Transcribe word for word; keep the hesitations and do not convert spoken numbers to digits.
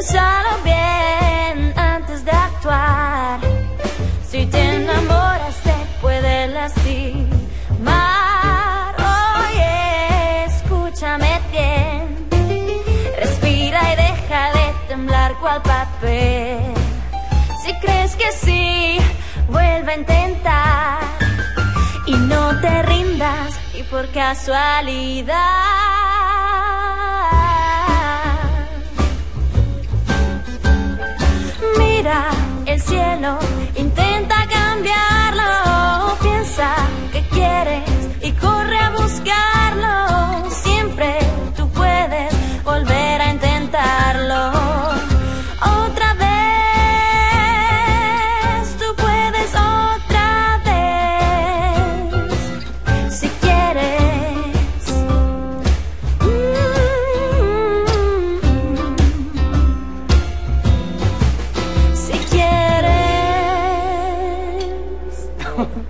Pensalo bien antes de actuar. Si te enamoras te puede lastimar. Oye, escúchame bien. Respira y deja de temblar cual papel. Si crees que sí, vuelve a intentar. Y no te rindas, y por casualidad mira el cielo, intenta cambiarlo. Piensa que quieres y corre a buscarlo. Siempre tú puedes volver a intentarlo. Otra vez, tú puedes otra vez, si quieres. Mm-hmm. Si quieres.